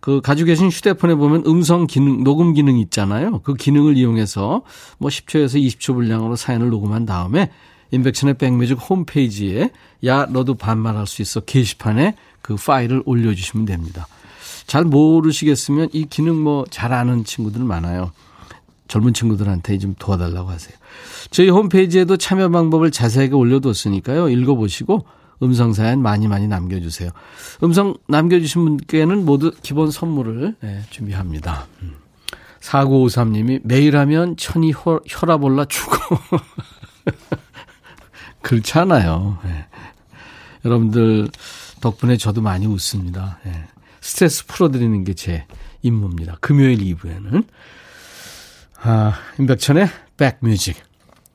그 가지고 계신 휴대폰에 보면 음성 기능, 녹음 기능 있잖아요. 그 기능을 이용해서 뭐 십 초에서 이십 초 분량으로 사연을 녹음한 다음에 인백션의 백뮤직 홈페이지에 야 너도 반말할 수 있어 게시판에 그 파일을 올려주시면 됩니다. 잘 모르시겠으면 이 기능 뭐 잘 아는 친구들 많아요. 젊은 친구들한테 좀 도와달라고 하세요. 저희 홈페이지에도 참여 방법을 자세하게 올려뒀으니까요. 읽어보시고 음성 사연 많이 많이 남겨주세요. 음성 남겨주신 분께는 모두 기본 선물을 네, 준비합니다. 사구오삼 님이 매일 하면 천이 혈, 혈압 올라 죽어. 그렇잖아요. 네. 여러분들 덕분에 저도 많이 웃습니다. 네. 스트레스 풀어드리는 게 제 임무입니다. 금요일 이 부에는. 아, 임백천의 백뮤직.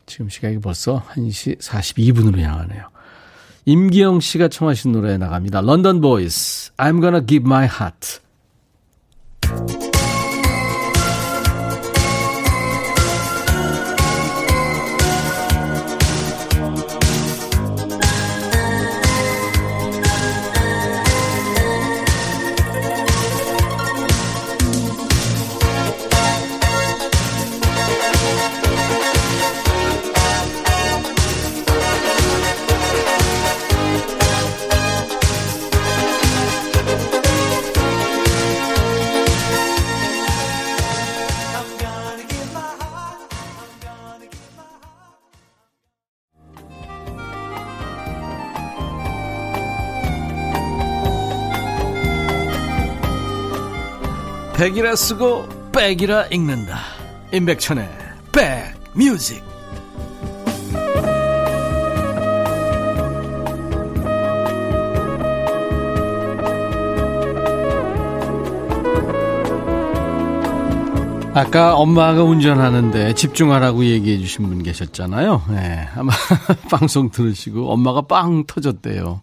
지금 시각이 벌써 한 시 사십이 분으로 향하네요. 임기영 씨가 청하신 노래 나갑니다. 런던 보이즈, I'm gonna give my heart. 백이라 쓰고 백이라 읽는다. 임백천의 백뮤직. 아까 엄마가 운전하는데 집중하라고 얘기해 주신 분 계셨잖아요. 네, 아마 방송 들으시고 엄마가 빵 터졌대요.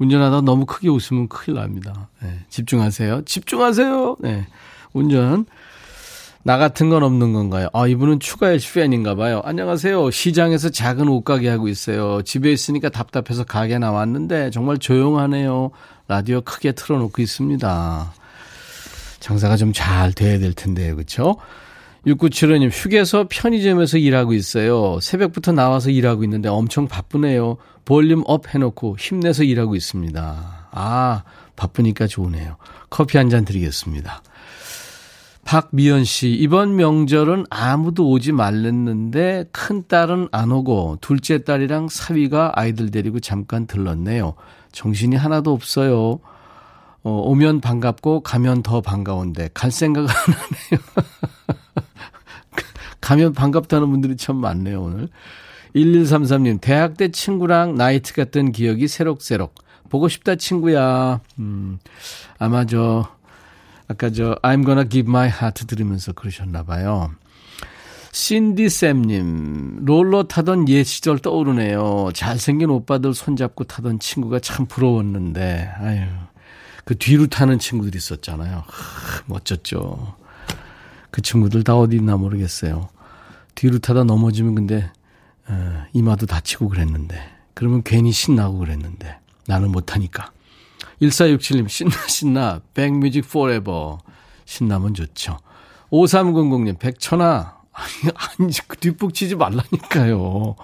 운전하다 너무 크게 웃으면 큰일 납니다. 네, 집중하세요. 집중하세요. 네, 운전 나 같은 건 없는 건가요? 아, 이분은 추가의 팬인가 봐요. 안녕하세요. 시장에서 작은 옷가게 하고 있어요. 집에 있으니까 답답해서 가게 나왔는데 정말 조용하네요. 라디오 크게 틀어놓고 있습니다. 장사가 좀 잘 돼야 될 텐데요. 그렇죠? 육구칠오 님, 휴게소 편의점에서 일하고 있어요. 새벽부터 나와서 일하고 있는데 엄청 바쁘네요. 볼륨 업 해놓고 힘내서 일하고 있습니다. 아, 바쁘니까 좋으네요. 커피 한 잔 드리겠습니다. 박미연 씨, 이번 명절은 아무도 오지 말랬는데 큰딸은 안 오고 둘째 딸이랑 사위가 아이들 데리고 잠깐 들렀네요. 정신이 하나도 없어요. 어, 오면 반갑고 가면 더 반가운데 갈 생각은 안 하네요. 가면 반갑다는 분들이 참 많네요. 오늘 일일삼삼 님, 대학 때 친구랑 나이트 갔던 기억이 새록새록. 보고 싶다 친구야. 음, 아마 저 아까 저 I'm gonna give my heart 들으면서 그러셨나 봐요. 신디쌤님, 롤러 타던 옛 시절 떠오르네요. 잘생긴 오빠들 손잡고 타던 친구가 참 부러웠는데, 아유, 그 뒤로 타는 친구들이 있었잖아요. 하, 멋졌죠. 그 친구들 다 어디 있나 모르겠어요. 뒤로 타다 넘어지면 근데 어, 이마도 다치고 그랬는데, 그러면 괜히 신나고 그랬는데, 나는 못하니까. 일사육칠 님, 신나 신나 백뮤직 포레버. 신나면 좋죠. 오삼공공 님, 백천아, 아니, 아니 뒷북치지 말라니까요.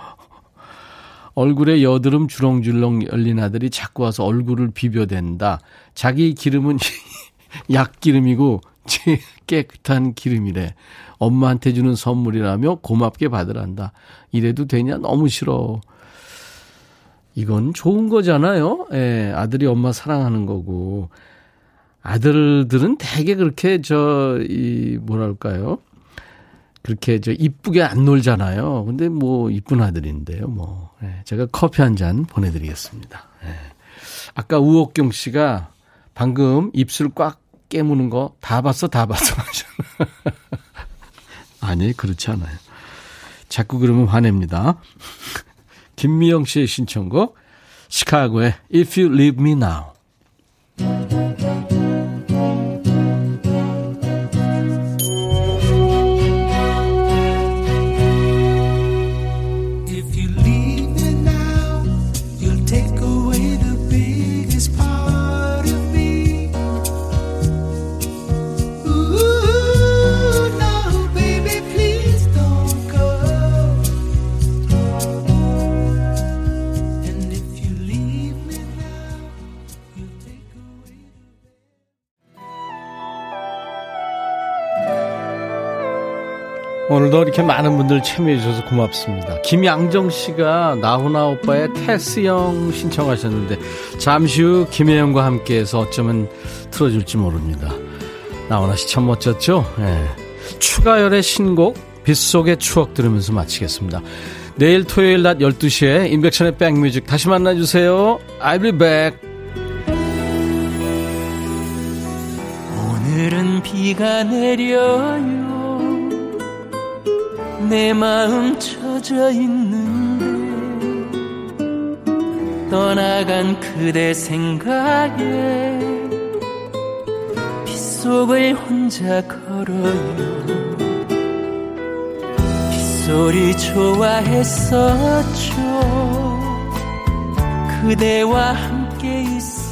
얼굴에 여드름 주렁주렁 열린 아들이 자꾸 와서 얼굴을 비벼댄다. 자기 기름은 약기름이고 제일 깨끗한 기름이래. 엄마한테 주는 선물이라며 고맙게 받으란다. 이래도 되냐? 너무 싫어. 이건 좋은 거잖아요. 예, 아들이 엄마 사랑하는 거고. 아들들은 되게 그렇게 저, 이, 뭐랄까요? 그렇게 저, 이쁘게 안 놀잖아요. 근데 뭐, 이쁜 아들인데요, 뭐. 예, 제가 커피 한 잔 보내드리겠습니다. 예. 아까 우옥경 씨가 방금 입술 꽉 깨무는 거 다 봤어, 다 봤어. 아니, 그렇지 않아요. 자꾸 그러면 화냅니다. 김미영 씨의 신청곡 시카고의 If You Leave Me Now. If you leave me now, you'll take away the biggest part of me. Ooh, no, baby, please don't go. 오늘도 이렇게 많은 분들 참여해 주셔서 고맙습니다. 김양정 씨가 나훈아 오빠의 테스형 신청하셨는데 잠시 후 김혜영과 함께해서 어쩌면 틀어줄지 모릅니다. 나훈아 씨 참 멋졌죠? 네. 추가열의 신곡 빗속의 추억 들으면서 마치겠습니다. 내일 토요일 낮 열두 시에 임백천의 백뮤직 다시 만나주세요. I'll be back. 오늘은 비가 내려요. 내 마음 젖어 있는데 떠나간 그대 생각에 빗속을 혼자 걸어요. 소리 좋아했었죠. 그대와 함께 있어